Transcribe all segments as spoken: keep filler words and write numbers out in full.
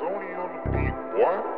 Tony on the beat, boy.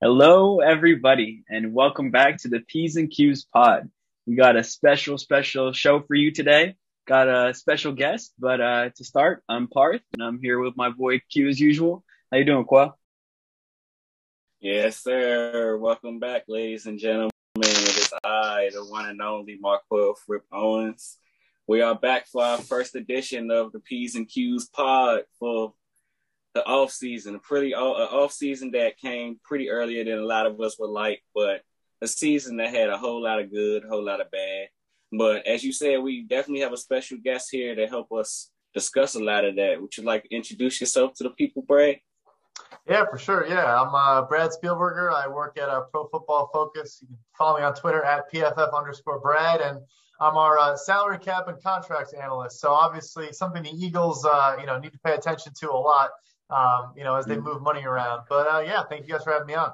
Hello, everybody, and welcome back to the P's and Q's pod. We got a special, special show for you today. Got a special guest, but uh, to start, I'm Parth, and I'm here with my boy Q as usual. How you doing, Qua? Yes, sir. Welcome back, ladies and gentlemen. It is I, the one and only Marquel Fripp Owens. We are back for our first edition of the P's and Q's pod for the off season, a pretty off season that came pretty earlier than a lot of us would like, but a season that had a whole lot of good, a whole lot of bad. But as you said, we definitely have a special guest here to help us discuss a lot of that. Would you like to introduce yourself to the people, Brad? Yeah, for sure. Yeah, I'm uh, Brad Spielberger. I work at uh, Pro Football Focus. You can follow me on Twitter at P F F underscore Brad, and I'm our uh, salary cap and contracts analyst. So obviously, something the Eagles, uh, you know, need to pay attention to a lot. Um, you know, as they move money around. But, uh, yeah, thank you guys for having me on.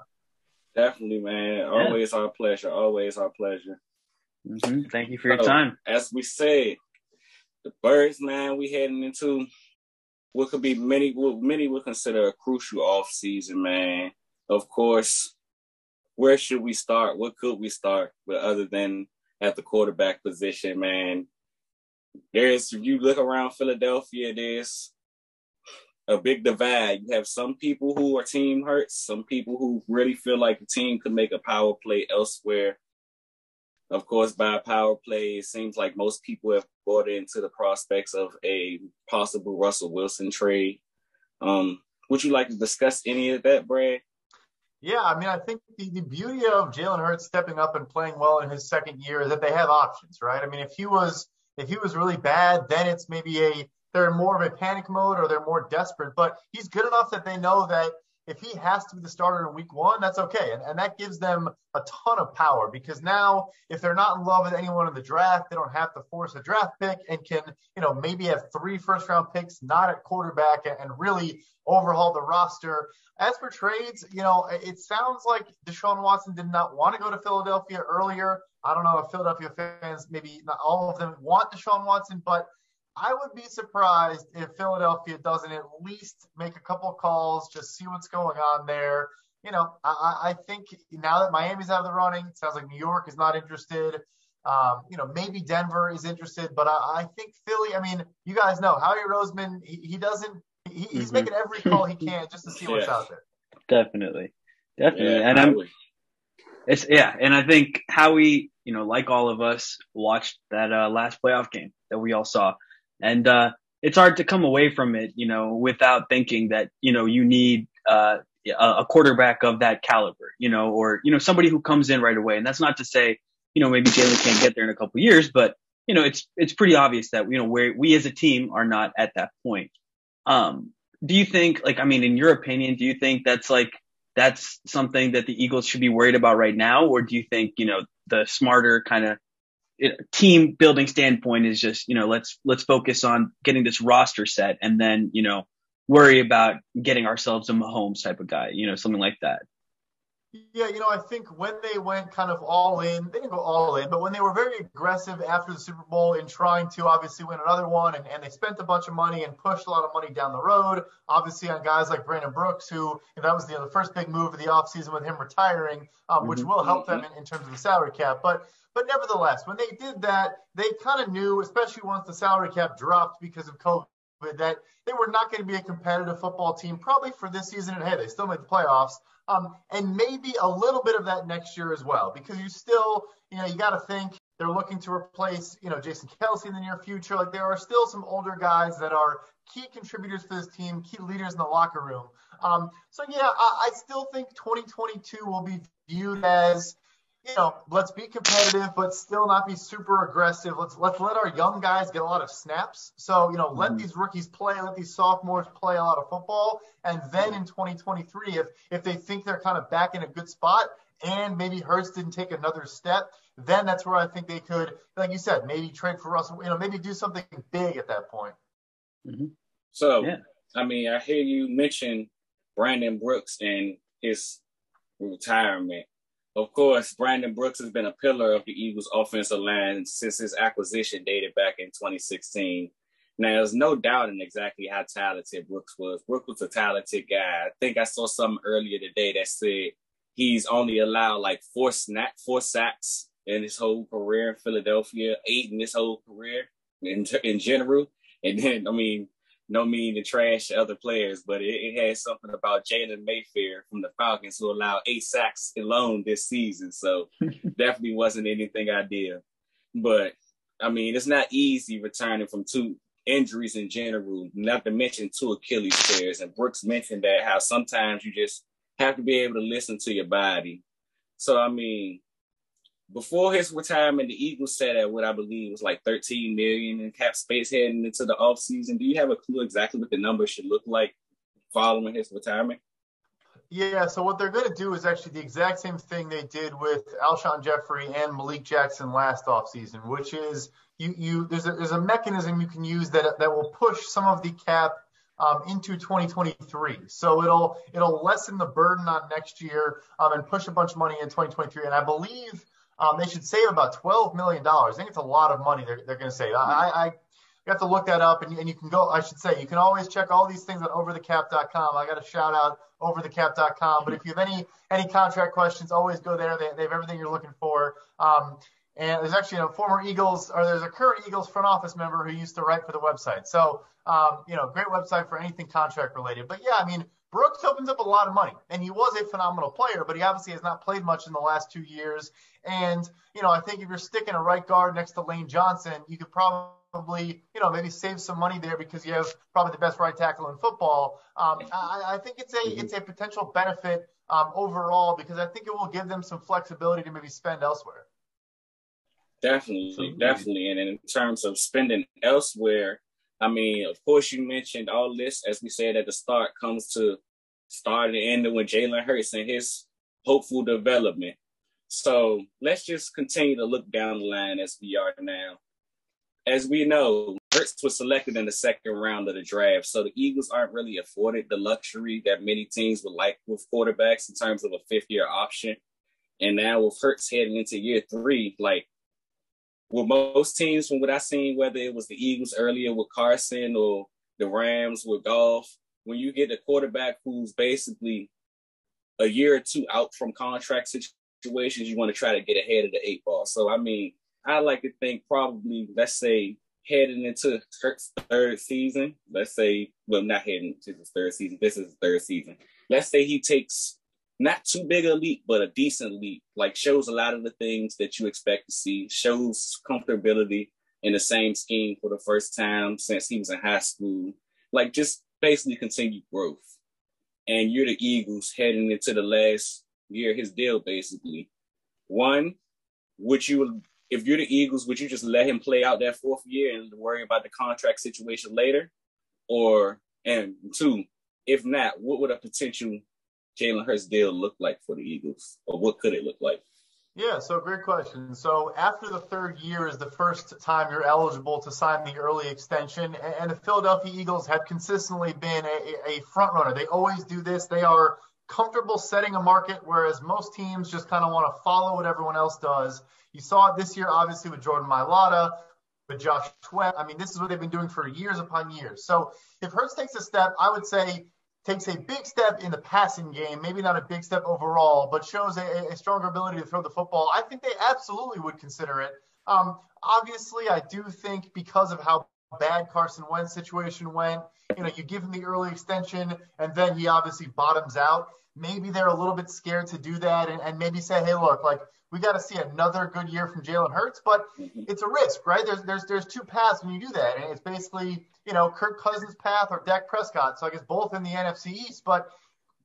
Definitely, man. Always yeah. our pleasure. Always our pleasure. Mm-hmm. Thank you for your so, time. As we said, the birds, man, we heading into what could be many, what many would consider a crucial offseason, man. Of course, where should we start? What could we start with other than at the quarterback position, man? There's, if you look around Philadelphia, there's a big divide. You have some people who are team Hurts, some people who really feel like the team could make a power play elsewhere. Of course, by a power play, it seems like most people have bought into the prospects of a possible Russell Wilson trade. Um, would you like to discuss any of that, Brad? Yeah, I mean, I think the, the beauty of Jalen Hurts stepping up and playing well in his second year is that they have options, right? I mean, if he was if he was really bad, then it's maybe a they're in more of a panic mode or they're more desperate, but he's good enough that they know that if he has to be the starter in week one, that's okay. And, and that gives them a ton of power because now if they're not in love with anyone in the draft, they don't have to force a draft pick and can, you know, maybe have three first round picks, not at quarterback, and, and really overhaul the roster. As for trades, you know, it sounds like Deshaun Watson did not want to go to Philadelphia earlier. I don't know if Philadelphia fans, maybe not all of them want Deshaun Watson, but I would be surprised if Philadelphia doesn't at least make a couple calls, just see what's going on there. You know, I, I think now that Miami's out of the running, it sounds like New York is not interested. Um, you know, maybe Denver is interested, but I, I think Philly, I mean, you guys know, Howie Roseman, he, he doesn't, he, he's mm-hmm. making every call he can just to see yeah. what's out there. Definitely. Definitely. Yeah, and I'm, it's, yeah. And I think Howie, you know, like all of us, watched that uh, last playoff game that we all saw. And uh, it's hard to come away from it, you know, without thinking that, you know, you need uh, a quarterback of that caliber, you know, or, you know, somebody who comes in right away. And that's not to say, you know, maybe Jalen can't get there in a couple of years, but, you know, it's it's pretty obvious that, you know, where we as a team are not at that point. Um, do you think, like, I mean, in your opinion, do you think that's like, that's something that the Eagles should be worried about right now? Or do you think, you know, the smarter kind of team building standpoint is just, you know, let's, let's focus on getting this roster set and then, you know, worry about getting ourselves a Mahomes type of guy, you know, something like that. Yeah. You know, I think when they went kind of all in, they didn't go all in, but when they were very aggressive after the Super Bowl in trying to obviously win another one, and, and they spent a bunch of money and pushed a lot of money down the road, obviously on guys like Brandon Brooks, who and that was the, the first big move of the offseason with him retiring, um, mm-hmm. which will help them in, in terms of the salary cap. But But nevertheless, when they did that, they kind of knew, especially once the salary cap dropped because of COVID, that they were not going to be a competitive football team probably for this season. And, hey, they still made the playoffs. Um, and maybe a little bit of that next year as well, because you still, you know, you got to think they're looking to replace, you know, Jason Kelce in the near future. Like there are still some older guys that are key contributors for this team, key leaders in the locker room. Um, so, yeah, I, I still think twenty twenty-two will be viewed as, you know, let's be competitive, but still not be super aggressive. Let's let's let our young guys get a lot of snaps. So, you know, let these rookies play, let these sophomores play a lot of football. And then in twenty twenty-three, if if they think they're kind of back in a good spot, and maybe Hurts didn't take another step, then that's where I think they could, like you said, maybe trade for Russell, you know, maybe do something big at that point. Mm-hmm. So, yeah. I mean, I hear you mention Brandon Brooks and his retirement. Of course, Brandon Brooks has been a pillar of the Eagles' offensive line since his acquisition dated back in twenty sixteen. Now, there's no doubting exactly how talented Brooks was. Brooks was a talented guy. I think I saw something earlier today that said he's only allowed like four snap, four sacks in his whole career in Philadelphia, eight in his whole career in in general. And then, I mean, no mean to trash other players, but it, it has something about Jalen Mayfair from the Falcons who allowed eight sacks alone this season. So definitely wasn't anything ideal. But, I mean, it's not easy returning from two injuries in general, not to mention two Achilles tears. And Brooks mentioned that how sometimes you just have to be able to listen to your body. So, I mean, before his retirement, the Eagles sat at what I believe was like thirteen million dollars in cap space heading into the offseason. Do you have a clue exactly what the numbers should look like following his retirement? Yeah, so what they're going to do is actually the exact same thing they did with Alshon Jeffrey and Malik Jackson last offseason, which is you you there's a, there's a mechanism you can use that that will push some of the cap um, into twenty twenty-three. So it'll it'll lessen the burden on next year um, and push a bunch of money in twenty twenty-three. And I believe um, they should save about twelve million dollars. I think it's a lot of money they're, they're going to save. I, I You have to look that up, and, and you can go, I should say, you can always check all these things on over the cap dot com. I got to shout out over the cap dot com. But if you have any any contract questions, always go there. They, they have everything you're looking for. Um, and there's actually a former Eagles, or there's a current Eagles front office member who used to write for the website. So, um, you know, great website for anything contract related. But, yeah, I mean, Brooks opens up a lot of money, and he was a phenomenal player, but he obviously has not played much in the last two years. And, you know, I think if you're sticking a right guard next to Lane Johnson, you could probably – Probably, you know, maybe save some money there because you have probably the best right tackle in football. Um, I, I think it's a it's a potential benefit um, overall because I think it will give them some flexibility to maybe spend elsewhere. Definitely, definitely. And in terms of spending elsewhere, I mean, of course, you mentioned all this, as we said at the start, comes to start and end with Jalen Hurts and his hopeful development. So let's just continue to look down the line as we are now. As we know, Hurts was selected in the second round of the draft, so the Eagles aren't really afforded the luxury that many teams would like with quarterbacks in terms of a fifth-year option. And now with Hurts heading into year three, like with most teams, from what I've seen, whether it was the Eagles earlier with Carson or the Rams with Goff, when you get a quarterback who's basically a year or two out from contract situations, you want to try to get ahead of the eight ball. So, I mean, I like to think probably, let's say, heading into Hurts' third season, let's say, well, not heading into his third season, this is his third season. Let's say he takes not too big a leap, but a decent leap, like shows a lot of the things that you expect to see, shows comfortability in the same scheme for the first time since he was in high school, like just basically continued growth. And you're the Eagles heading into the last year of his deal, basically. One, would you... If you're the Eagles, would you just let him play out that fourth year and worry about the contract situation later? Or, and two, if not, what would a potential Jalen Hurts deal look like for the Eagles? Or what could it look like? Yeah, so great question. So after the third year is the first time you're eligible to sign the early extension. And the Philadelphia Eagles have consistently been a, a front runner. They always do this. They are comfortable setting a market, whereas most teams just kind of want to follow what everyone else does. You saw it this year, obviously, with Jordan Mailata, with Josh Sweat. I mean, this is what they've been doing for years upon years. So if Hurts takes a step, I would say takes a big step in the passing game, maybe not a big step overall, but shows a, a stronger ability to throw the football. I think they absolutely would consider it. Um, obviously, I do think because of how bad Carson Wentz situation went, you know, you give him the early extension, and then he obviously bottoms out. Maybe they're a little bit scared to do that and, and maybe say, hey, look, like, we got to see another good year from Jalen Hurts, but it's a risk, right? There's there's there's two paths when you do that, and it's basically, you know, Kirk Cousins' path or Dak Prescott, so I guess both in the N F C East, but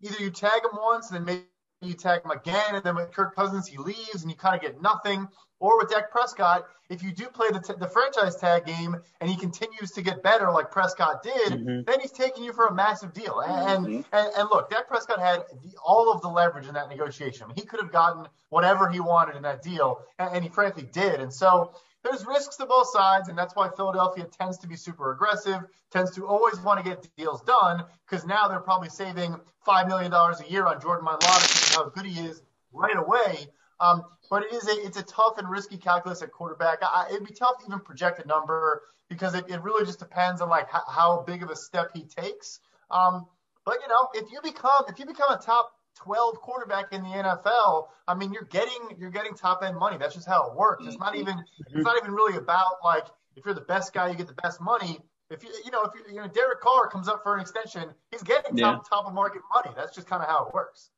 either you tag him once and then maybe you tag him again, and then with Kirk Cousins, he leaves, and you kind of get nothing. Or with Dak Prescott, if you do play the, t- the franchise tag game and he continues to get better like Prescott did, mm-hmm. then he's taking you for a massive deal. And, mm-hmm. and and look, Dak Prescott had the, all of the leverage in that negotiation. I mean, he could have gotten whatever he wanted in that deal, and, and he frankly did. And so there's risks to both sides, and that's why Philadelphia tends to be super aggressive, tends to always want to get deals done, because now they're probably saving five million dollars a year on Jordan Mailata, how good he is right away. Um, but it is a, it's a tough and risky calculus at quarterback. I, it'd be tough to even project a number because it, it really just depends on like how, how big of a step he takes. Um, but you know, if you become if you become a top twelve quarterback in the N F L, I mean, you're getting you're getting top end money. That's just how it works. It's not even it's not even really about like if you're the best guy, you get the best money. If you you know if you, you know Derek Carr comes up for an extension, he's getting yeah. top top of market money. That's just kind of how it works.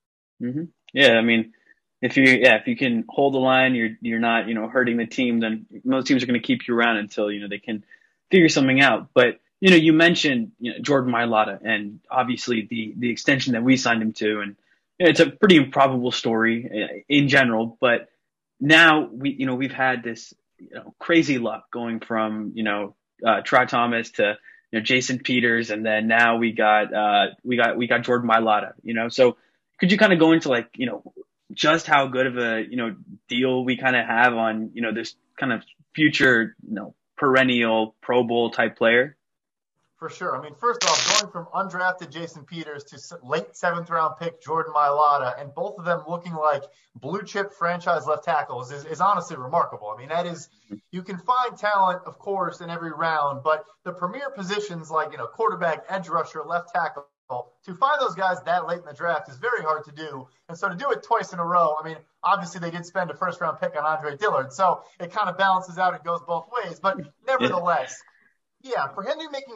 Mm-hmm. Yeah, I mean. If you yeah, if you can hold the line, you're you're not, you know, hurting the team, then most teams are going to keep you around until, you know, they can figure something out. But, you know, you mentioned, you know, Jordan Mailata and obviously the the extension that we signed him to, and you know, it's a pretty improbable story in general, but now we you know, we've had this, you know, crazy luck going from, you know, uh Troy Thomas to, you know, Jason Peters, and then now we got uh we got we got Jordan Mailata, you know. So could you kind of go into like, you know, just how good of a, you know, deal we kind of have on, you know, this kind of future, you know, perennial Pro Bowl type player? For sure. I mean, first off, going from undrafted Jason Peters to late seventh round pick Jordan Mailata, and both of them looking like blue chip franchise left tackles is, is honestly remarkable. I mean, that is, you can find talent, of course, in every round, but the premier positions like, you know, quarterback, edge rusher, left tackle, to find those guys that late in the draft is very hard to do. And so to do it twice in a row, I mean, obviously they did spend a first-round pick on Andre Dillard, so it kind of balances out. It goes both ways. But nevertheless, yeah, for him to be making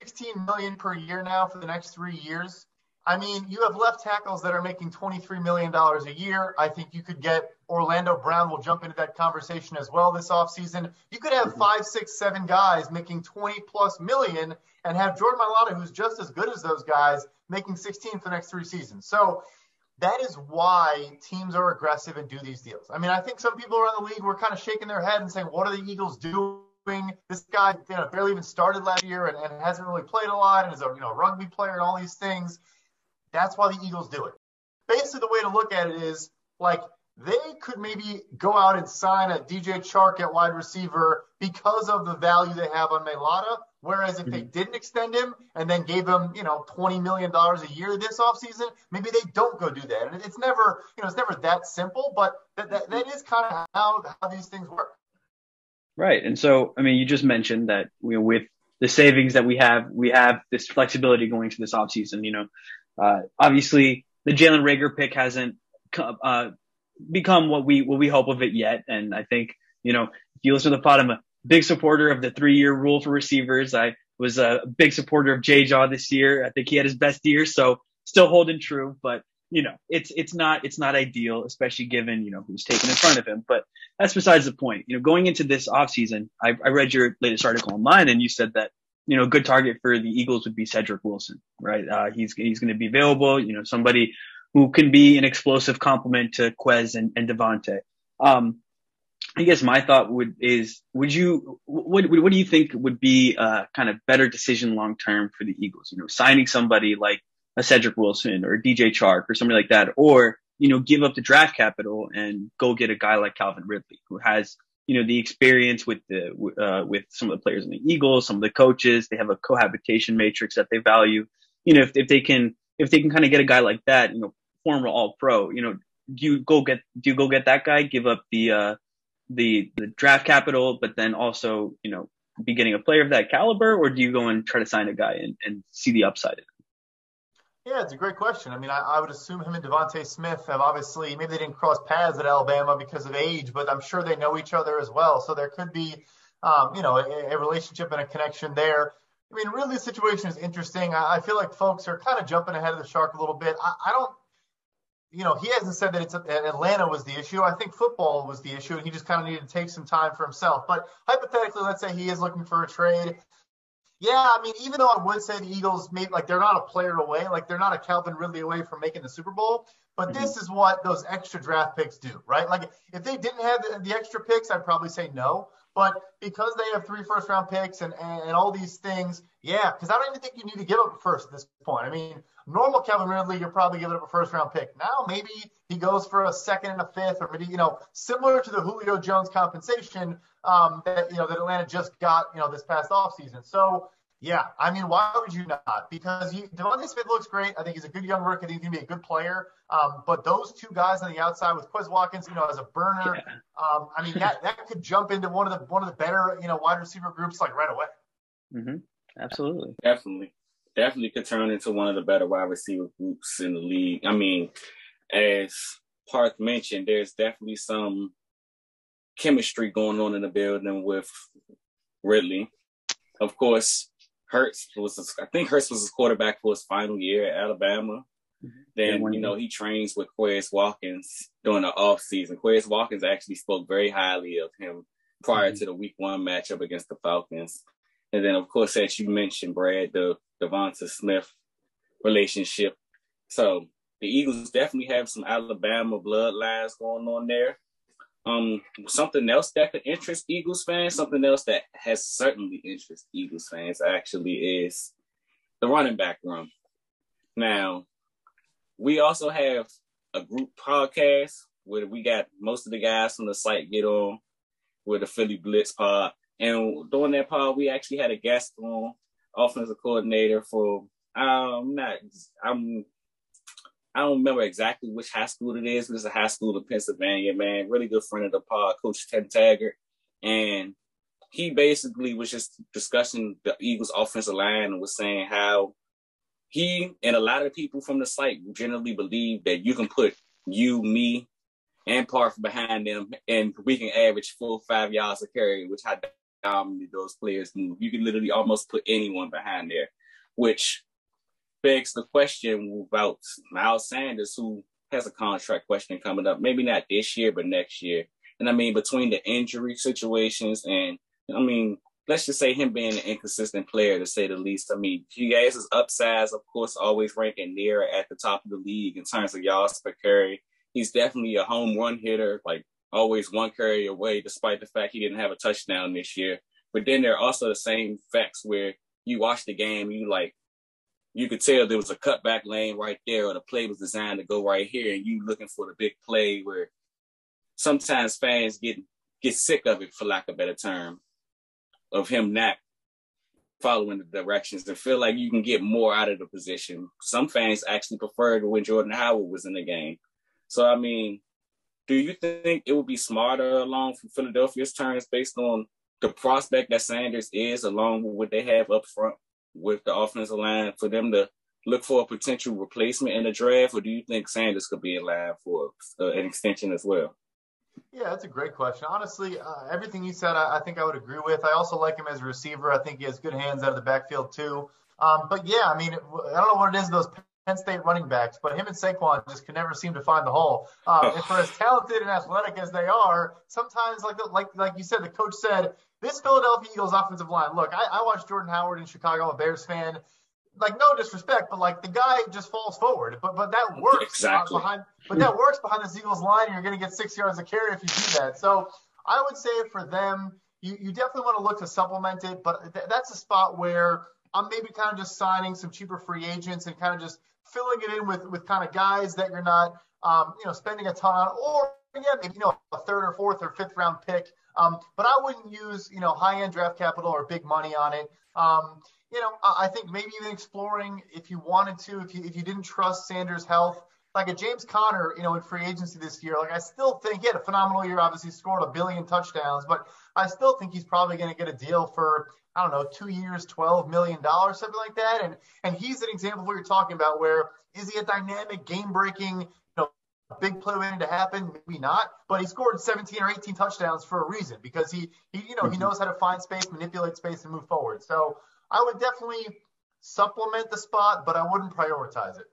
sixteen million dollars per year now for the next three years, I mean, you have left tackles that are making twenty-three million dollars a year. I think you could get Orlando Brown will jump into that conversation as well this offseason. You could have five, six, seven guys making twenty plus million and have Jordan Mailata, who's just as good as those guys, making sixteen for the next three seasons. So that is why teams are aggressive and do these deals. I mean, I think some people around the league were kind of shaking their head and saying, what are the Eagles doing? This guy, you know, barely even started last year and, and hasn't really played a lot and is a, you know, rugby player and all these things. That's why the Eagles do it. Basically, the way to look at it is, like, they could maybe go out and sign a D J Chark at wide receiver because of the value they have on Mailata, whereas if they didn't extend him and then gave him, you know, twenty million dollars a year this offseason, maybe they don't go do that. And it's never, you know, it's never that simple, but that that, that is kind of how, how these things work. Right. And so, I mean, you just mentioned that, you know, with the savings that we have, we have this flexibility going to this offseason, you know. Uh, obviously, the Jalen Reagor pick hasn't uh, become what we what we hope of it yet. And I think, you know, if you listen to the pod, I'm a big supporter of the three-year rule for receivers. I was a big supporter of J-Jaw this year. I think he had his best year, so still holding true. But, you know, it's it's not it's not ideal, especially given, you know, who's taken in front of him. But that's besides the point. You know, going into this offseason, I, I read your latest article online, and you said that, you know, a good target for the Eagles would be Cedric Wilson, right? Uh, he's he's going to be available, you know, somebody who can be an explosive complement to Quez and, and Devontae. Um, I guess my thought would is, would you, what, what do you think would be a kind of better decision long-term for the Eagles? You know, signing somebody like a Cedric Wilson or D J Chark or somebody like that, or, you know, give up the draft capital and go get a guy like Calvin Ridley, who has, you know, the experience with the uh, with some of the players in the Eagles, some of the coaches. They have a cohabitation matrix that they value. You know, if if they can if they can kind of get a guy like that, you know, former All Pro. You know, do you go get do you go get that guy? Give up the uh, the the draft capital, but then also, you know, be getting a player of that caliber, or do you go and try to sign a guy and, and see the upside in him? Yeah, it's a great question. I mean, I, I would assume him and Devontae Smith have obviously, maybe they didn't cross paths at Alabama because of age, but I'm sure they know each other as well. So there could be, um, you know, a, a relationship and a connection there. I mean, really, the situation is interesting. I, I feel like folks are kind of jumping ahead of the shark a little bit. I, I don't, you know, he hasn't said that it's that Atlanta was the issue. I think football was the issue, and he just kind of needed to take some time for himself. But hypothetically, let's say he is looking for a trade. Yeah, I mean, even though I would say the Eagles, made, like, they're not a player away. Like, they're not a Calvin Ridley away from making the Super Bowl. But mm-hmm. this is what those extra draft picks do, right? Like, if they didn't have the, the extra picks, I'd probably say no. But because they have three first-round picks and, and, and all these things, yeah, because I don't even think you need to give up a first at this point. I mean, normal Calvin Ridley, you're probably giving up a first-round pick. Now maybe he goes for a second and a fifth, or maybe, you know, similar to the Julio Jones compensation um, that, you know, that Atlanta just got, you know, this past offseason. So, yeah, I mean, why would you not? Because he, Devontae Smith looks great. I think he's a good young rookie. I think he's going to be a good player. Um, but those two guys on the outside with Quez Watkins, you know, as a burner, yeah. um, I mean, that, that could jump into one of the one of the better, you know, wide receiver groups like right away. Mm-hmm. Absolutely. Definitely. Definitely could turn into one of the better wide receiver groups in the league. I mean, as Parth mentioned, there's definitely some chemistry going on in the building with Ridley. Of course, Hurts was, his, I think Hurts was his quarterback for his final year at Alabama. Then, you know, he trains with Quez Watkins during the offseason. Quez Watkins actually spoke very highly of him prior mm-hmm. to the week one matchup against the Falcons. And then, of course, as you mentioned, Brad, the Devonta Smith relationship. So the Eagles definitely have some Alabama bloodlines going on there. Um, something else that could interest Eagles fans, something else that has certainly interested Eagles fans actually is the running back room. Now, we also have a group podcast where we got most of the guys from the site get on with the Philly Blitz pod. And during that pod, we actually had a guest on, offensive coordinator for, um, not, I'm, I don't remember exactly which high school it is, but it's a high school in Pennsylvania, man. Really good friend of the pod, Coach Ted Taggart. And he basically was just discussing the Eagles offensive line and was saying how he and a lot of people from the site generally believe that you can put you, me, and Parth behind them, and we can average full five yards a carry, which how dominant those players move. You can literally almost put anyone behind there, which begs the question about Miles Sanders, who has a contract question coming up, maybe not this year, but next year. And I mean, between the injury situations and, I mean, let's just say him being an inconsistent player, to say the least. I mean, you guys' upsides, of course, always ranking near at the top of the league in terms of yards per carry. He's definitely a home run hitter, like always one carry away, despite the fact he didn't have a touchdown this year. But then there are also the same facts where you watch the game, you like, you could tell there was a cutback lane right there, or the play was designed to go right here, and you looking for the big play where sometimes fans get get sick of it, for lack of a better term, of him not following the directions and feel like you can get more out of the position. Some fans actually preferred when Jordan Howard was in the game. So, I mean, do you think it would be smarter along from Philadelphia's terms based on the prospect that Sanders is, along with what they have up front with the offensive line, for them to look for a potential replacement in the draft, or do you think Sanders could be in line for uh, an extension as well? Yeah, that's a great question. Honestly, uh, everything you said, I, I think I would agree with. I also like him as a receiver. I think he has good hands out of the backfield too. Um, but yeah, I mean, I don't know what it is, those Penn State running backs, but him and Saquon just can never seem to find the hole. Um, oh. And for as talented and athletic as they are, sometimes, like the, like like you said, the coach said, this Philadelphia Eagles offensive line, look, I, I watched Jordan Howard in Chicago, I'm a Bears fan. Like, no disrespect, but, like, the guy just falls forward. But but that works exactly. behind But that works behind the Eagles line, and you're going to get six yards a carry if you do that. So I would say for them, you, you definitely want to look to supplement it, but th- that's a spot where I'm maybe kind of just signing some cheaper free agents and kind of just filling it in with, with kind of guys that you're not, um, you know, spending a ton on. Or, again, yeah, maybe, you know, a third or fourth or fifth round pick. Um, but I wouldn't use, you know, high-end draft capital or big money on it. Um, you know, I, I think maybe even exploring, if you wanted to, if you if you didn't trust Sanders' health, like a James Conner, you know, in free agency this year. Like, I still think he had a phenomenal year. Obviously, scored a billion touchdowns, but I still think he's probably going to get a deal for, I don't know, two years, twelve million dollars, something like that. And and he's an example of what you're talking about, where is he a dynamic, game-breaking, big play waiting to happen? Maybe not, but he scored seventeen or eighteen touchdowns for a reason, because he, he you know, he knows how to find space, manipulate space, and move forward. So I would definitely supplement the spot, but I wouldn't prioritize it.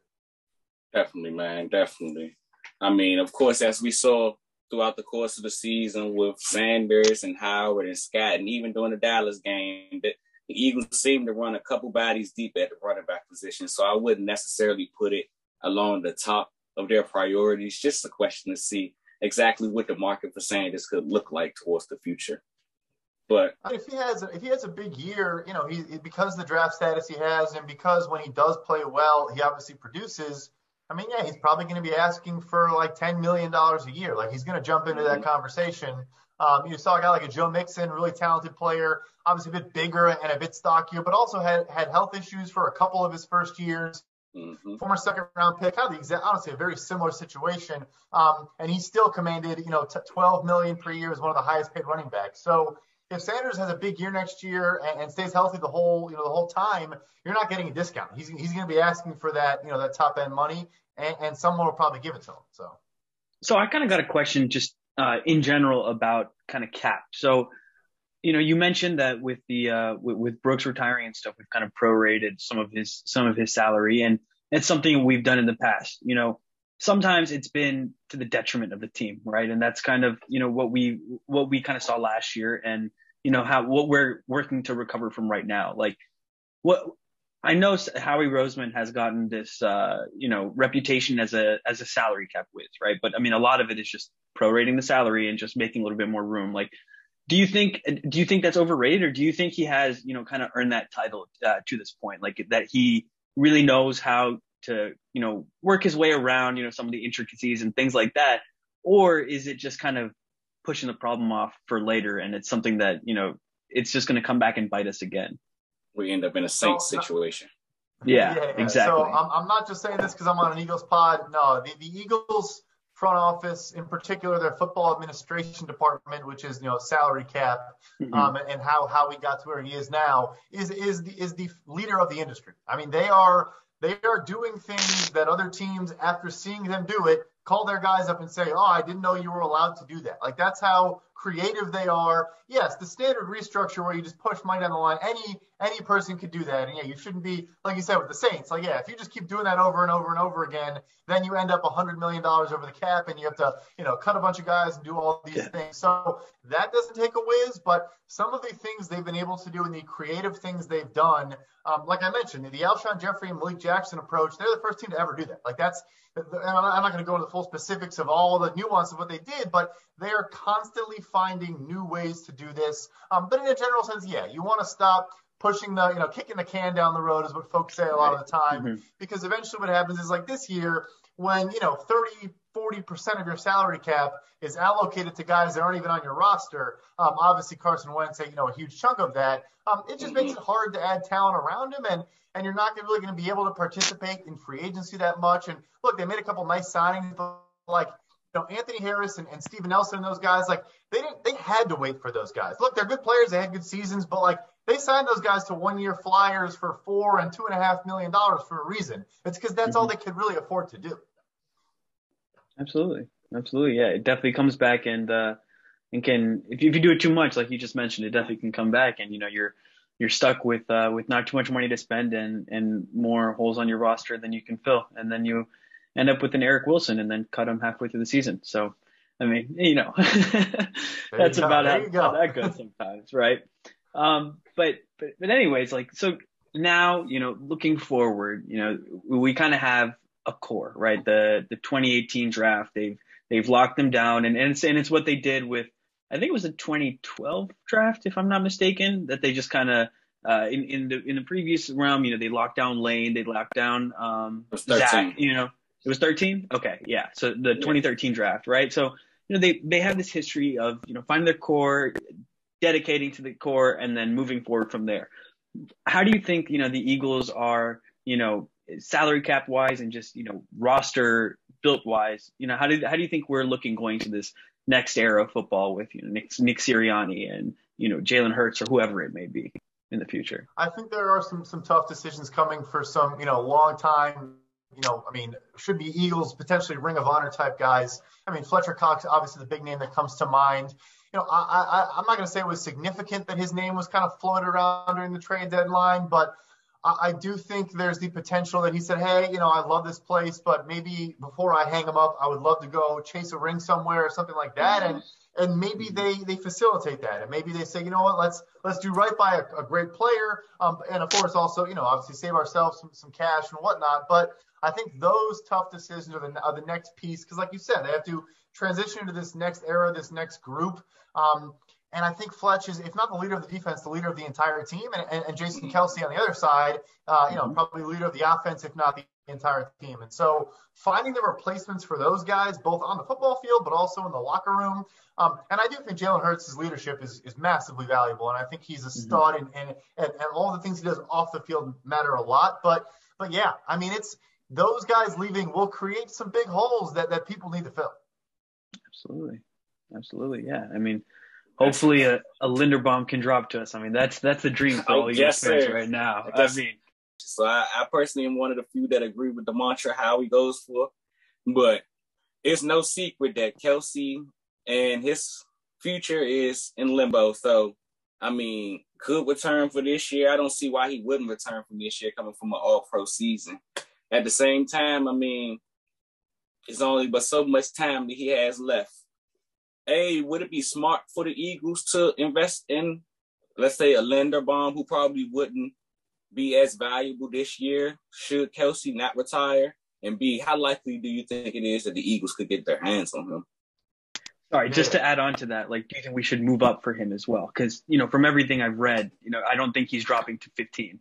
Definitely, man, definitely. I mean, of course, as we saw throughout the course of the season with Sanders and Howard and Scott, and even during the Dallas game, that the Eagles seem to run a couple bodies deep at the running back position, so I wouldn't necessarily put it along the top of their priorities. Just a question to see exactly what the market for Sanders could look like towards the future. But if he has a, if he has a big year, you know, he, because of the draft status he has, and because when he does play well, he obviously produces. I mean, yeah, he's probably going to be asking for like ten million dollars a year. Like, he's going to jump into that conversation. Um, you saw a guy like a Joe Mixon, really talented player, obviously a bit bigger and a bit stockier, but also had, had health issues for a couple of his first years. Mm-hmm. Former second round pick, kind of the exact, honestly, a very similar situation. Um, and he still commanded, you know, twelve million dollars per year as one of the highest paid running backs. So if Sanders has a big year next year and, and stays healthy the whole, you know, the whole time, you're not getting a discount. He's he's going to be asking for that, you know, that top end money, and, and someone will probably give it to him. So, so I kind of got a question just uh, in general about kind of cap. So, you know, you mentioned that with the uh, with, with Brooks retiring and stuff, we've kind of prorated some of his some of his salary, and that's something we've done in the past. You know, sometimes it's been to the detriment of the team, right? And that's kind of, you know, what we what we kind of saw last year, and, you know, how what we're working to recover from right now. Like, what I know, Howie Roseman has gotten this, uh, you know, reputation as a as a salary cap whiz, right? But I mean, a lot of it is just prorating the salary and just making a little bit more room. Like, do you think do you think that's overrated, or do you think he has, you know, kind of earned that title uh, to this point, like that he really knows how to, you know, work his way around, you know, some of the intricacies and things like that? Or is it just kind of pushing the problem off for later, and it's something that, you know, it's just going to come back and bite us again? We end up in a Saints so, situation. Yeah, yeah, exactly. So I'm, I'm not just saying this because I'm on an Eagles pod. No, the, the Eagles front office, in particular their football administration department, which is, you know, salary cap, mm-hmm. um, and how how we got to where he is now, is is the, is the leader of the industry. I mean, they are They are doing things that other teams, after seeing them do it, call their guys up and say, oh, I didn't know you were allowed to do that. Like, that's how creative they are. Yes, the standard restructure where you just push money down the line, any any person could do that. And, yeah, you shouldn't be, like you said, with the Saints. Like, yeah, if you just keep doing that over and over and over again, then you end up one hundred million dollars over the cap, and you have to, you know, cut a bunch of guys and do all these yeah. things. So that doesn't take a whiz, but some of the things they've been able to do and the creative things they've done, um, like I mentioned, the Alshon Jeffrey and Malik Jackson approach, they're the first team to ever do that. Like, that's – and I'm not going to go into the full specifics of all the nuance of what they did, but they are constantly finding new ways to do this. Um, but in a general sense, yeah, you want to stop – pushing the, you know, kicking the can down the road is what folks say a lot of the time, mm-hmm. because eventually what happens is, like this year, when, you know, thirty, forty percent of your salary cap is allocated to guys that aren't even on your roster. Um, obviously Carson Wentz, you know, a huge chunk of that. Um, it just mm-hmm. makes it hard to add talent around him, and and you're not really going to be able to participate in free agency that much. And look, they made a couple nice signings, but like, you know, Anthony Harris and, and Steven Nelson and those guys, like, they didn't, they had to wait for those guys. Look, they're good players, they had good seasons, but like, they signed those guys to one-year flyers for four and two and a half million dollars for a reason. It's because that's mm-hmm. all they could really afford to do. Absolutely, absolutely, yeah. It definitely comes back, and uh, and can if you, if you do it too much, like you just mentioned, it definitely can come back, and you know you're you're stuck with uh, with not too much money to spend, and and more holes on your roster than you can fill, and then you end up with an Eric Wilson, and then cut him halfway through the season. So, I mean, you know, that's about how, how that goes sometimes, right? Um, but, but, but anyways, like, so now, you know, looking forward, you know, we kind of have a core, right? The, the twenty eighteen draft, they've, they've locked them down, and, and it's, and it's what they did with, I think it was the twenty twelve draft, if I'm not mistaken, that they just kind of, uh, in, in the, in the previous realm, you know, they locked down Lane, they locked down, um, Zach, you know, it was thirteen. Okay. Yeah. So the twenty thirteen draft, right? So, you know, they, they have this history of, you know, finding their core, dedicating to the core, and then moving forward from there. How do you think, you know, the Eagles are, you know, salary cap wise and just, you know, roster built wise, you know, how do how do you think we're looking going to this next era of football with, you know, Nick, Nick Sirianni and, you know, Jalen Hurts or whoever it may be in the future? I think there are some some tough decisions coming for some, you know, long time, you know, I mean, should be Eagles, potentially Ring of Honor type guys. I mean, Fletcher Cox, obviously the big name that comes to mind. You know, I, I, I'm not going to say it was significant that his name was kind of floated around during the trade deadline, but I, I do think there's the potential that he said, hey, you know, I love this place, but maybe before I hang him up, I would love to go chase a ring somewhere or something like that. And And maybe they, they facilitate that. And maybe they say, you know what, let's let's do right by a, a great player. Um, and, of course, also, you know, obviously save ourselves some, some cash and whatnot. But I think those tough decisions are the, are the next piece because, like you said, they have to transition into this next era, this next group. Um, and I think Fletch is, if not the leader of the defense, the leader of the entire team. And, and, and Jason Kelce on the other side, uh, you know, probably leader of the offense, if not the entire team. And so finding the replacements for those guys, both on the football field, but also in the locker room. Um, and I do think Jalen Hurts' leadership is, is massively valuable. And I think he's a stud and, and, and, and all the things he does off the field matter a lot. But, but yeah, I mean, it's those guys leaving will create some big holes that, that people need to fill. Absolutely. Absolutely. Yeah. I mean, hopefully a, a Linderbaum can drop to us. I mean, that's, that's the dream for all U S fans right now. I, I mean, So I, I personally am one of the few that agree with the mantra Howie goes for, but it's no secret that Kelce and his future is in limbo. So, I mean, could return for this year. I don't see why he wouldn't return from this year coming from an all-pro season. At the same time, I mean, it's only but so much time that he has left. Hey, would it be smart for the Eagles to invest in, let's say, a Linderbaum who probably wouldn't be as valuable this year should Kelce not retire? And B, how likely do you think it is that the Eagles could get their hands on him? Sorry, just to add on to that, like, do you think we should move up for him as well? Because, you know, from everything I've read, you know, I don't think he's dropping to fifteen.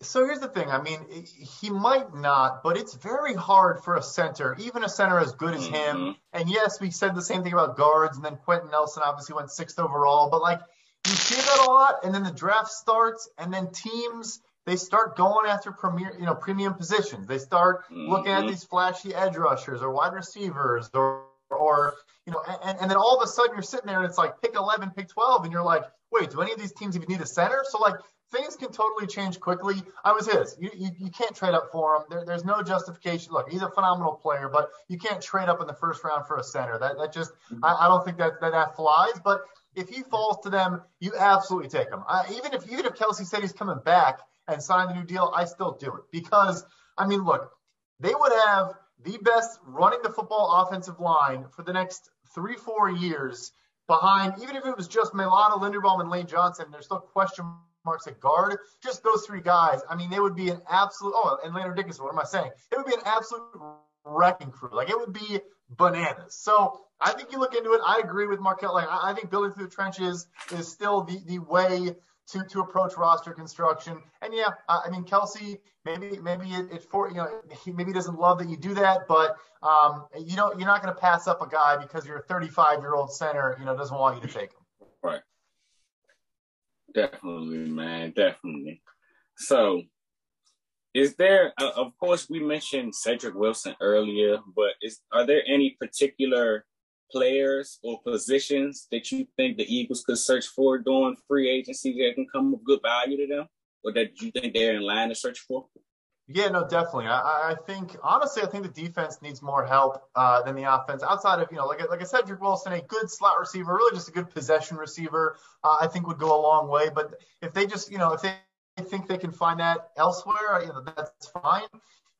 So here's the thing. I mean, he might not, but it's very hard for a center, even a center as good as mm-hmm. him. And yes, we said the same thing about guards, and then Quentin Nelson obviously went sixth overall, but like, you see that a lot, and then the draft starts, and then teams, they start going after premier, you know, premium positions. They start mm-hmm. looking at these flashy edge rushers or wide receivers or, or you know, and, and then all of a sudden you're sitting there and it's like pick eleven, pick twelve, and you're like, wait, do any of these teams even need a center? So, like, things can totally change quickly. I was his. You, you, you can't trade up for him. There, there's no justification. Look, he's a phenomenal player, but you can't trade up in the first round for a center. That that just mm-hmm. – I, I don't think that, that that flies, but – if he falls to them, you absolutely take him. I, even if even if Kelce said he's coming back and signed a new deal, I still do it. Because, I mean, look, they would have the best running the football offensive line for the next three, four years behind, even if it was just Mailata, Linderbaum, and Lane Johnson, there's still question marks at guard. Just those three guys, I mean, they would be an absolute – oh, and Leonard Dickinson, what am I saying? It would be an absolute wrecking crew. Like, it would be bananas. So I think you look into it. I agree with Markelle. Like, I, I think building through the trenches is still the, the way to, to approach roster construction. And yeah, I, I mean, Kelce, maybe maybe it, it for you know he maybe doesn't love that you do that, but um, you don't you're not going to pass up a guy because you're a thirty-five year old center. You know, doesn't want you to take him. Right. Definitely, man. Definitely. So. Is there, uh, of course, we mentioned Cedric Wilson earlier, but is are there any particular players or positions that you think the Eagles could search for during free agency that can come of good value to them, or that you think they're in line to search for? Yeah, no, definitely. I, I think, honestly, I think the defense needs more help uh, than the offense. Outside of, you know, like, like I said, Cedric Wilson, a good slot receiver, really just a good possession receiver, uh, I think would go a long way. But if they just, you know, if they I think they can find that elsewhere. You know, that's fine.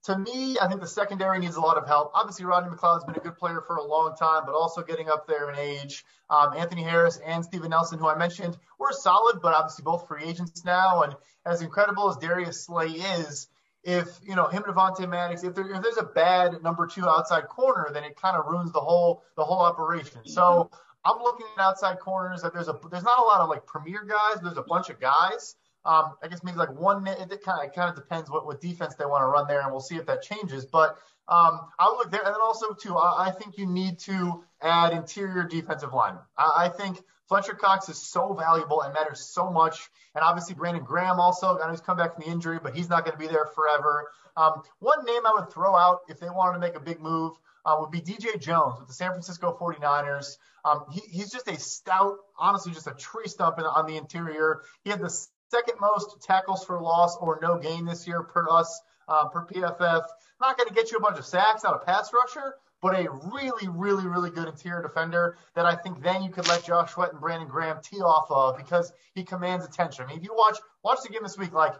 To me, I think the secondary needs a lot of help. Obviously, Rodney McLeod's been a good player for a long time, but also getting up there in age. Um, Anthony Harris and Steven Nelson, who I mentioned, were solid, but obviously both free agents now. And as incredible as Darius Slay is, if, you know, him and Avonte Maddox, if, there, if there's a bad number two outside corner, then it kind of ruins the whole the whole operation. So I'm looking at outside corners. That there's a there's not a lot of, like, premier guys. But there's a bunch of guys. Um, I guess maybe like one minute, it kind of, kind of depends what, what defense they want to run there, and we'll see if that changes. But um, I would look there. And then also, too, I, I think you need to add interior defensive linemen. I, I think Fletcher Cox is so valuable and matters so much. And obviously Brandon Graham also, I know he's come back from the injury, but he's not going to be there forever. Um, one name I would throw out if they wanted to make a big move uh, would be D J Jones with the San Francisco forty-niners. Um, he, he's just a stout, honestly, just a tree stump in, on the interior. He had the second most tackles for loss or no gain this year per us, uh, per P F F. Not going to get you a bunch of sacks, not a pass rusher, but a really, really, really good interior defender that I think then you could let Josh Sweat and Brandon Graham tee off of because he commands attention. I mean, if you watch watch the game this week, like,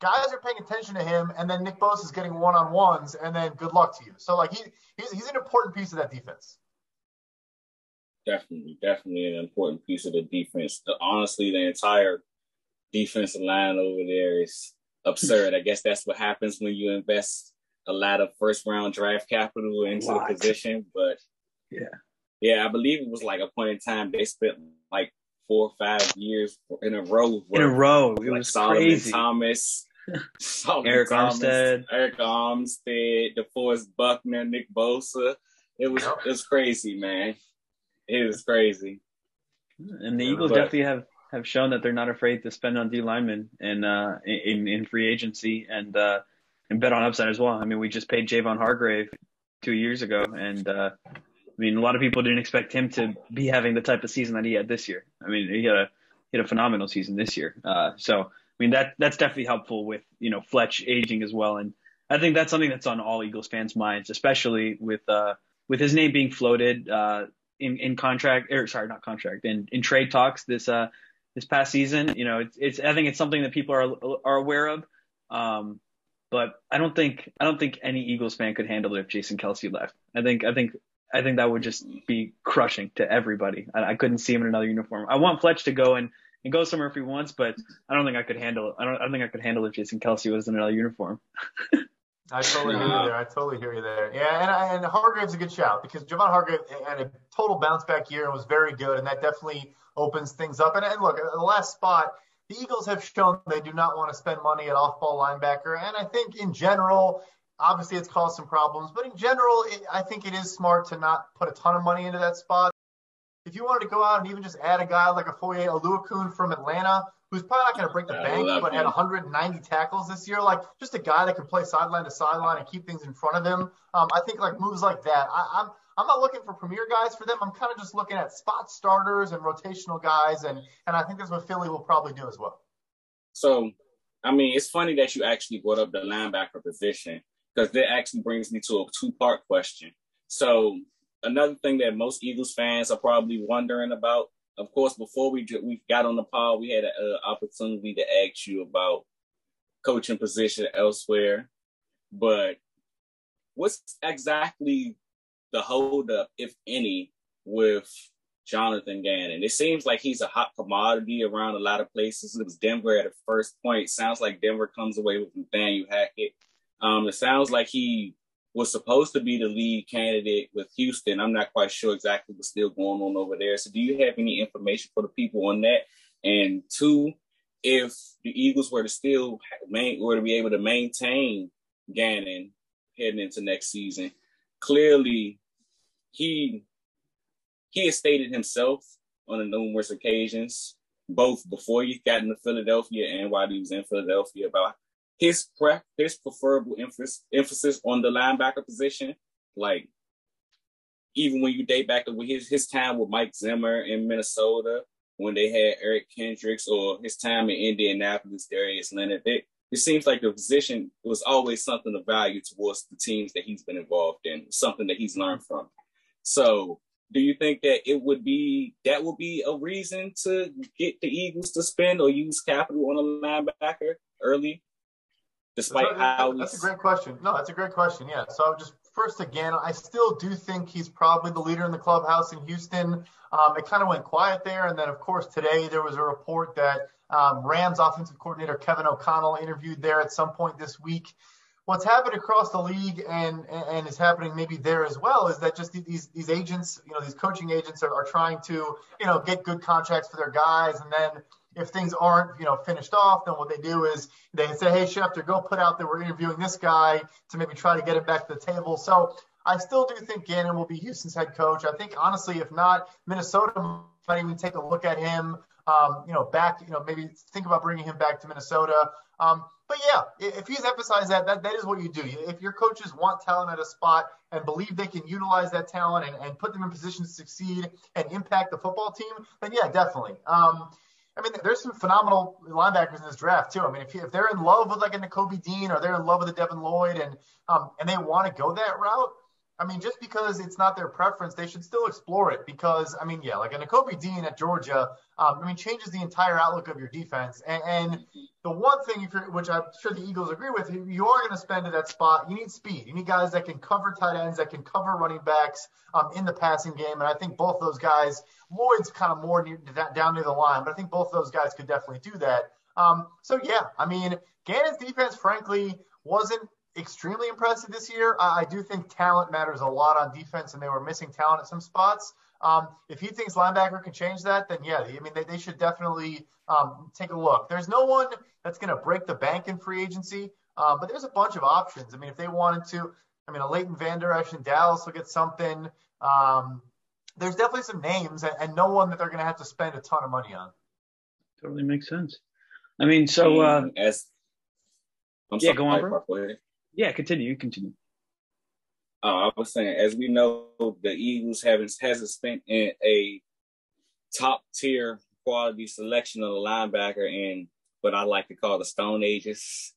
guys are paying attention to him, and then Nick Bosa is getting one-on-ones, and then good luck to you. So, like, he he's, he's an important piece of that defense. Definitely, definitely an important piece of the defense. The, honestly, the entire defensive line over there is absurd. I guess that's what happens when you invest a lot of first-round draft capital into the position. But yeah, yeah, I believe it was like a point in time they spent like four or five years in a row. In a row, it like was Solomon crazy. Thomas, Solomon Eric Thomas, Armstead, Eric Armstead, DeForest Buckner, Nick Bosa. It was it was crazy, man. It was crazy. And the Eagles but, definitely have, have shown that they're not afraid to spend on D linemen and uh, in in free agency and uh, and bet on upside as well. I mean, we just paid Javon Hargrave two years ago, and uh, I mean, a lot of people didn't expect him to be having the type of season that he had this year. I mean, he had a he had a phenomenal season this year. Uh, so I mean, that that's definitely helpful with you know Fletch aging as well, and I think that's something that's on all Eagles fans' minds, especially with uh, with his name being floated. Uh, In, in contract, or sorry, not contract, in, in trade talks this uh this past season, you know, it's it's I think it's something that people are are aware of, um, but I don't think I don't think any Eagles fan could handle it if Jason Kelce left. I think I think I think that would just be crushing to everybody. I, I couldn't see him in another uniform. I want Fletch to go and, and go somewhere if he wants, but I don't think I could handle it. I don't I don't think I could handle if Jason Kelce was in another uniform. I totally hear you there. I totally hear you there. Yeah, and I, and Hargrave's a good shout because Javon Hargrave had a total bounce back year and was very good, and that definitely opens things up. And, and look, the last spot, the Eagles have shown they do not want to spend money at off-ball linebacker, and I think in general, obviously it's caused some problems, but in general, it, I think it is smart to not put a ton of money into that spot. If you wanted to go out and even just add a guy like a Foye Oluokun from Atlanta, who's probably not going to break the bank, but had one hundred ninety tackles this year. Like, just a guy that can play sideline to sideline and keep things in front of him. Um, I think, like, moves like that. I, I'm I'm not looking for premier guys for them. I'm kind of just looking at spot starters and rotational guys, and, and I think that's what Philly will probably do as well. So, I mean, it's funny that you actually brought up the linebacker position because that actually brings me to a two-part question. So, another thing that most Eagles fans are probably wondering about, of course, before we we got on the pod, we had an uh, opportunity to ask you about coaching position elsewhere. But what's exactly the holdup, if any, with Jonathan Gannon? It seems like he's a hot commodity around a lot of places. It was Denver at the first point. Sounds like Denver comes away with Nathaniel Hackett. Um, it sounds like he was supposed to be the lead candidate with Houston. I'm not quite sure exactly what's still going on over there. So do you have any information for the people on that? And two, if the Eagles were to still main, were to be able to maintain Gannon heading into next season, clearly he, he has stated himself on numerous occasions, both before he got into Philadelphia and while he was in Philadelphia, about His pref- his preferable emph- emphasis on the linebacker position, like even when you date back to his, his time with Mike Zimmer in Minnesota, when they had Eric Kendricks, or his time in Indianapolis, Darius Leonard, it, it seems like the position was always something of value towards the teams that he's been involved in, something that he's learned from. So do you think that it would be, that would be a reason to get the Eagles to spend or use capital on a linebacker early? Despite how that's a great question. No, that's a great question. Yeah. So just first again, I still do think he's probably the leader in the clubhouse in Houston. Um, it kind of went quiet there, and then of course today there was a report that um, Rams offensive coordinator Kevin O'Connell interviewed there at some point this week. What's happened across the league and and is happening maybe there as well is that just these these agents, you know, these coaching agents are, are trying to, you know, get good contracts for their guys, and then if things aren't, you know, finished off, then what they do is they say, hey, Schefter, go put out that we're interviewing this guy to maybe try to get it back to the table. So I still do think Gannon will be Houston's head coach. I think, honestly, if not, Minnesota might even take a look at him, um, you know, back, you know, maybe think about bringing him back to Minnesota. Um, but, yeah, if he's emphasized that, that, that is what you do. If your coaches want talent at a spot and believe they can utilize that talent and, and put them in position to succeed and impact the football team, then, yeah, definitely. Um I mean, there's some phenomenal linebackers in this draft, too. I mean, if, you, if they're in love with, like, a Nakobe Dean, or they're in love with a Devin Lloyd, and um, and they want to go that route, I mean, just because it's not their preference, they should still explore it because, I mean, yeah, like a Nakobe Dean at Georgia, um, I mean, changes the entire outlook of your defense. And, and the one thing, if you're, which I'm sure the Eagles agree with, you are going to spend at that spot. You need speed. You need guys that can cover tight ends, that can cover running backs um, in the passing game. And I think both those guys, Lloyd's kind of more near, down near the line, but I think both those guys could definitely do that. Um, so, yeah, I mean, Gannon's defense, frankly, wasn't extremely impressive this year. I do think talent matters a lot on defense, and they were missing talent at some spots. Um, if he thinks linebacker can change that, then yeah, I mean, they, they should definitely um, take a look. There's no one that's going to break the bank in free agency, uh, but there's a bunch of options. I mean, if they wanted to, I mean, a Leighton Van Der Esch in Dallas will get something. Um, there's definitely some names and, and no one that they're going to have to spend a ton of money on. Totally makes sense. I mean, so uh, as I'm yeah, go on. Yeah, continue. Continue. Uh, I was saying, as we know, the Eagles haven't hasn't spent in a top tier quality selection of the linebacker in what I like to call the Stone Ages.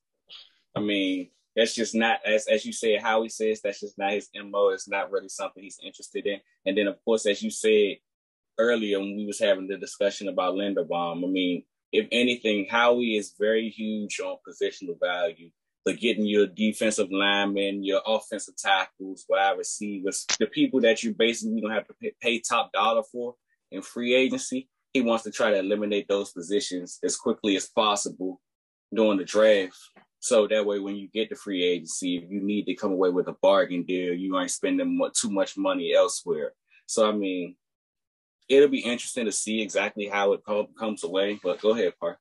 I mean, that's just not as as you said, Howie says that's just not his M O. It's not really something he's interested in. And then, of course, as you said earlier when we was having the discussion about Linderbaum, I mean, if anything, Howie is very huge on positional value. But getting your defensive linemen, your offensive tackles, wide receivers, the people that you basically don't have to pay, pay top dollar for in free agency, he wants to try to eliminate those positions as quickly as possible during the draft. So that way, when you get to free agency, if you need to come away with a bargain deal, you ain't spending too much money elsewhere. So, I mean, it'll be interesting to see exactly how it comes away. But go ahead, Park.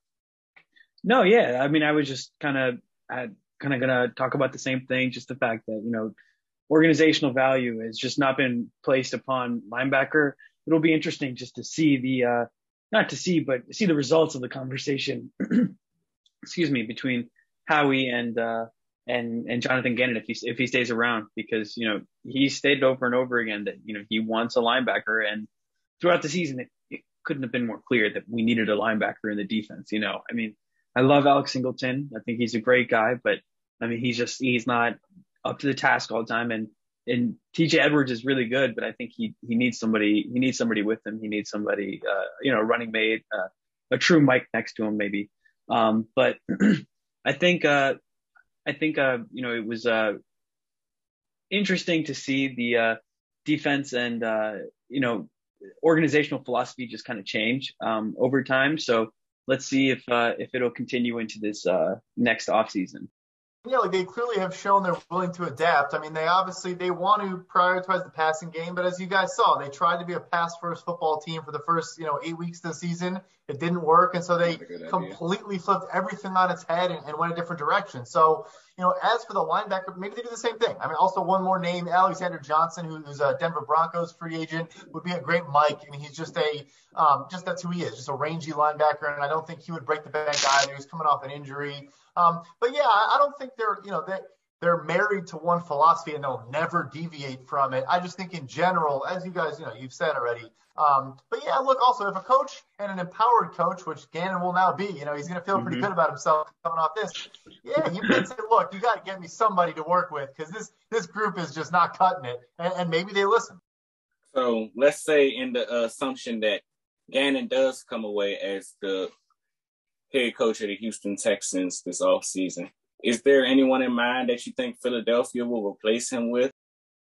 No, yeah. I mean, I was just kind of I, kind of going to talk about the same thing, just the fact that, you know, organizational value has just not been placed upon linebacker. It'll be interesting just to see the, uh, not to see, but see the results of the conversation, excuse me, between Howie and, uh, and, and Jonathan Gannon, if he, if he stays around, because, you know, he stated over and over again that, you know, he wants a linebacker. And throughout the season, it, it couldn't have been more clear that we needed a linebacker in the defense. You know, I mean, I love Alex Singleton. I think he's a great guy, but I mean, he's just, he's not up to the task all the time. And, and T J Edwards is really good, but I think he, he needs somebody, he needs somebody with him. He needs somebody, uh, you know, running mate, uh, a true Mike next to him, maybe. Um, but I think, uh, I think, uh, you know, it was, uh, interesting to see the, uh, defense and, uh, you know, organizational philosophy just kind of change, um, over time. So, let's see if uh, if it'll continue into this uh, next offseason. Yeah, like they clearly have shown they're willing to adapt. I mean, they obviously they want to prioritize the passing game, but as you guys saw, they tried to be a pass-first football team for the first you know eight weeks of the season. It didn't work, and so they completely idea. flipped everything on its head and, and went a different direction. So, you know, as for the linebacker, maybe they do the same thing. I mean, also one more name, Alexander Johnson, who, who's a Denver Broncos free agent, would be a great Mike. I mean, he's just a um, just that's who he is, just a rangy linebacker, and I don't think he would break the bank either. He's coming off an injury. Um, but yeah, I don't think they're you know that. They, They're married to one philosophy and they'll never deviate from it. I just think in general, as you guys, you know, you've said already. Um, but yeah, look, also if a coach and an empowered coach, which Gannon will now be, you know, he's going to feel mm-hmm. pretty good about himself coming off this. Yeah, you can say, look, you got to get me somebody to work with because this, this group is just not cutting it. And, and maybe they listen. So let's say in the uh, assumption that Gannon does come away as the head coach of the Houston Texans this offseason. Is there anyone in mind that you think Philadelphia will replace him with?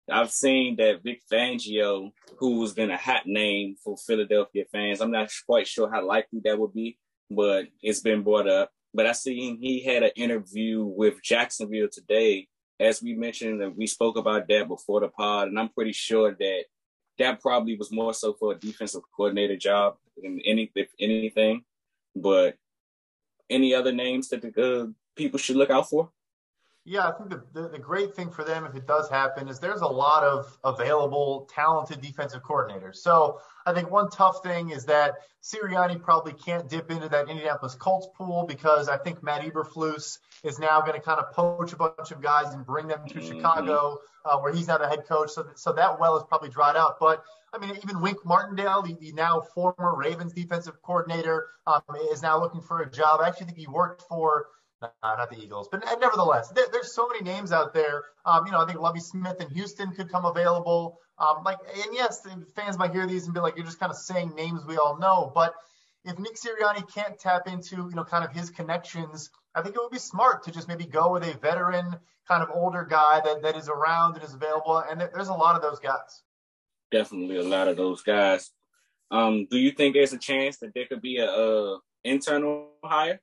I've seen that Vic Fangio, who has been a hot name for Philadelphia fans, I'm not quite sure how likely that would be, but it's been brought up. But I seen he had an interview with Jacksonville today, as we mentioned, and we spoke about that before the pod, and I'm pretty sure that that probably was more so for a defensive coordinator job than any, if anything. But any other names that the uh, people should look out for? Yeah, I think the, the, the great thing for them, if it does happen, is there's a lot of available, talented defensive coordinators. So I think one tough thing is that Sirianni probably can't dip into that Indianapolis Colts pool because I think Matt Eberflus is now going to kind of poach a bunch of guys and bring them to mm-hmm. Chicago, uh, where he's now the head coach. So, so that well is probably dried out. But I mean, even Wink Martindale, the, the now former Ravens defensive coordinator, um, is now looking for a job. I actually think he worked for Uh, not the Eagles, but nevertheless, there, there's so many names out there. Um, you know, I think Lovie Smith in Houston could come available. Um, like, and yes, fans might hear these and be like, you're just kind of saying names we all know. But if Nick Sirianni can't tap into, you know, kind of his connections, I think it would be smart to just maybe go with a veteran, kind of older guy that, that is around and is available. And th- there's a lot of those guys. Definitely a lot of those guys. Um, do you think there's a chance that there could be a, a internal hire?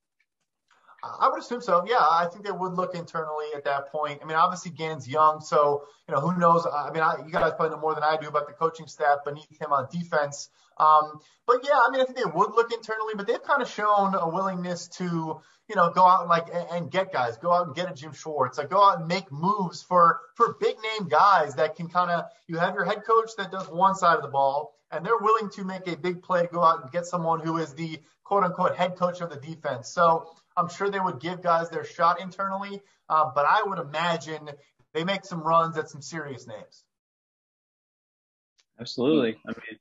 I would assume so. Yeah, I think they would look internally at that point. I mean, obviously Gannon's young, so you know who knows. I mean, I, you guys probably know more than I do about the coaching staff beneath him on defense. Um, but yeah, I mean, I think they would look internally, but they've kind of shown a willingness to, you know, go out and like and, and get guys, go out and get a Jim Schwartz, like go out and make moves for for big name guys that can kind of. You have your head coach that does one side of the ball, and they're willing to make a big play, go out and get someone who is the quote unquote head coach of the defense. So I'm sure they would give guys their shot internally, uh, but I would imagine they make some runs at some serious names. Absolutely. I mean,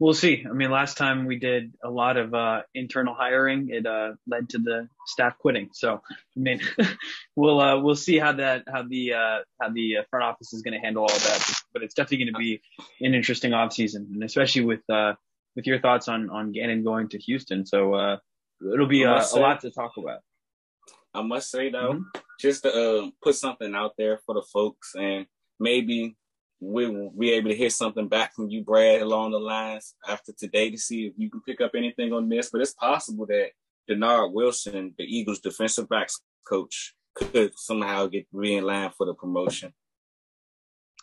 we'll see. I mean, last time we did a lot of uh, internal hiring, it uh, led to the staff quitting. So, I mean, we'll uh, we'll see how that how the uh, how the front office is going to handle all of that. But it's definitely going to be an interesting offseason, and especially with uh, with your thoughts on on Gannon going to Houston. So. Uh, It'll be uh, say, a lot to talk about. I must say, though, mm-hmm. just to uh, put something out there for the folks, and maybe we'll be able to hear something back from you, Brad, along the lines after today to see if you can pick up anything on this. But it's possible that Denard Wilson, the Eagles' defensive backs coach, could somehow get re in line for the promotion.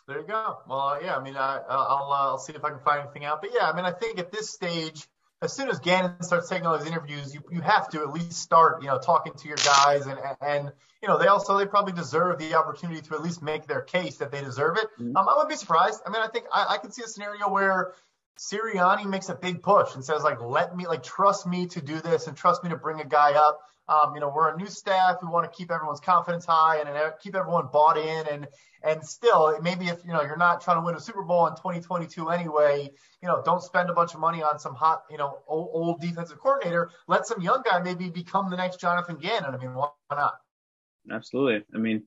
There you go. Well, yeah, I mean, I, I'll, I'll see if I can find anything out. But, yeah, I mean, I think at this stage, as soon as Gannon starts taking all those interviews, you, you have to at least start, you know, talking to your guys. And, and you know, they also, they probably deserve the opportunity to at least make their case that they deserve it. Mm-hmm. Um, I wouldn't be surprised. I mean, I think I, I could see a scenario where Sirianni makes a big push and says, like, let me, like, trust me to do this and trust me to bring a guy up. Um, you know, we're a new staff. We want to keep everyone's confidence high and, and keep everyone bought in. And and still, maybe if, you know, you're not trying to win a Super Bowl in twenty twenty-two anyway, you know, don't spend a bunch of money on some hot, you know, old, old defensive coordinator. Let some young guy maybe become the next Jonathan Gannon. I mean, why not? Absolutely. I mean,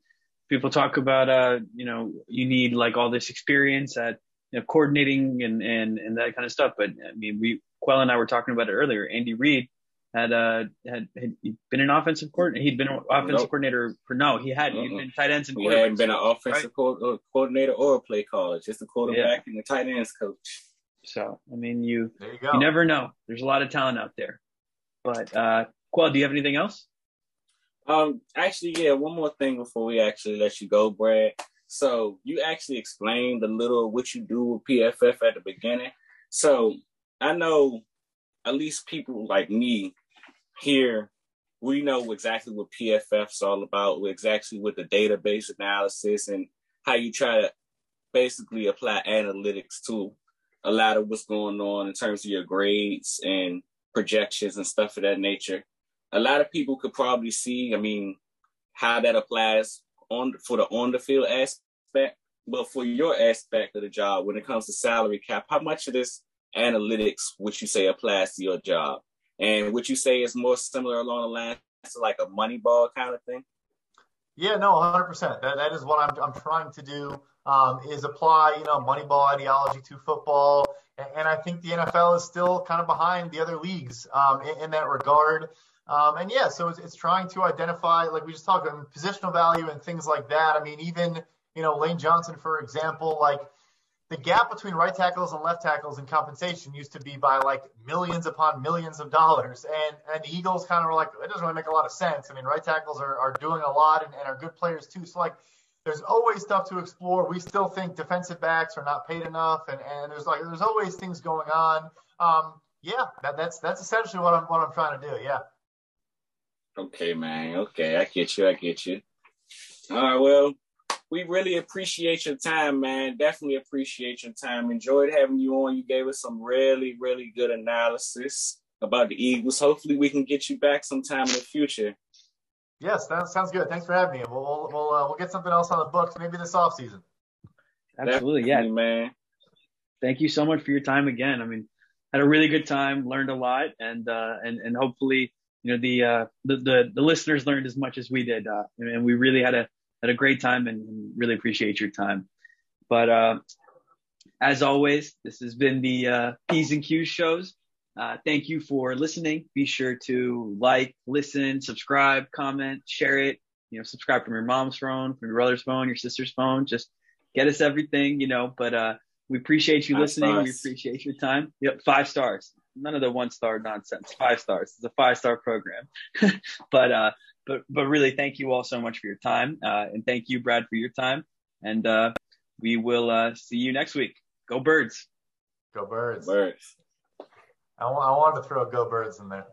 people talk about, uh, you know, you need like all this experience at you know, coordinating and, and, and that kind of stuff. But I mean, we Quell and I were talking about it earlier. Andy Reid. Had uh had, had been an offensive coordinator. He'd been an offensive nope. coordinator for no, he hadn't. Uh-uh. He'd been tight ends and he hadn't been an offensive right? co- coordinator or a play caller. Just a quarterback yeah. and a tight ends coach. So I mean, you you, you never know. There's a lot of talent out there. But uh, Quell, do you have anything else? Um, actually, yeah, one more thing before we actually let you go, Brad. So you actually explained a little what you do with P F F at the beginning. So I know at least people like me. Here, we know exactly what P F F is all about, exactly what the database analysis and how you try to basically apply analytics to a lot of what's going on in terms of your grades and projections and stuff of that nature. A lot of people could probably see, I mean, how that applies on for the on-the-field aspect, but for your aspect of the job, when it comes to salary cap, how much of this analytics would you say applies to your job? And would you say it's more similar along the lines to like a Moneyball kind of thing? Yeah, no, one hundred percent. That, that is what I'm I'm trying to do um, is apply, you know, Moneyball ideology to football. And, and I think the N F L is still kind of behind the other leagues um, in, in that regard. Um, and, yeah, so it's, it's trying to identify, like we just talked about, positional value and things like that. I mean, even, you know, Lane Johnson, for example, like, the gap between right tackles and left tackles in compensation used to be by like millions upon millions of dollars. And and the Eagles kind of were like, it doesn't really make a lot of sense. I mean, right tackles are, are doing a lot and, and are good players too. So like there's always stuff to explore. We still think defensive backs are not paid enough. And, and there's like, there's always things going on. Um, yeah, that, that's, that's essentially what I'm, what I'm trying to do. Yeah. Okay, man. Okay. I get you. I get you. All right. Well, we really appreciate your time, man. Definitely appreciate your time. Enjoyed having you on. You gave us some really, really good analysis about the Eagles. Hopefully we can get you back sometime in the future. Yes, that sounds good. Thanks for having me. We'll we'll uh, we'll get something else on the books, maybe this offseason. Absolutely, definitely, yeah. Man. Thank you so much for your time again. I mean, had a really good time, learned a lot, and uh, and, and hopefully you know, the, uh, the, the, the listeners learned as much as we did. Uh, and we really had a, had a great time and really appreciate your time. But, uh, as always, this has been the, uh, P's and Q's shows. Uh, thank you for listening. Be sure to like, listen, subscribe, comment, share it, you know, subscribe from your mom's phone, from your brother's phone, your sister's phone, just get us everything, you know, but, uh, we appreciate you five listening. Stars. We appreciate your time. Yep. Five stars. None of the one star nonsense. Five stars. It's a five star program. but uh, but but really, thank you all so much for your time, uh, and thank you, Brad, for your time. And uh, we will uh, see you next week. Go Birds. Go Birds. Birds. I, w- I wanted to throw Go Birds in there.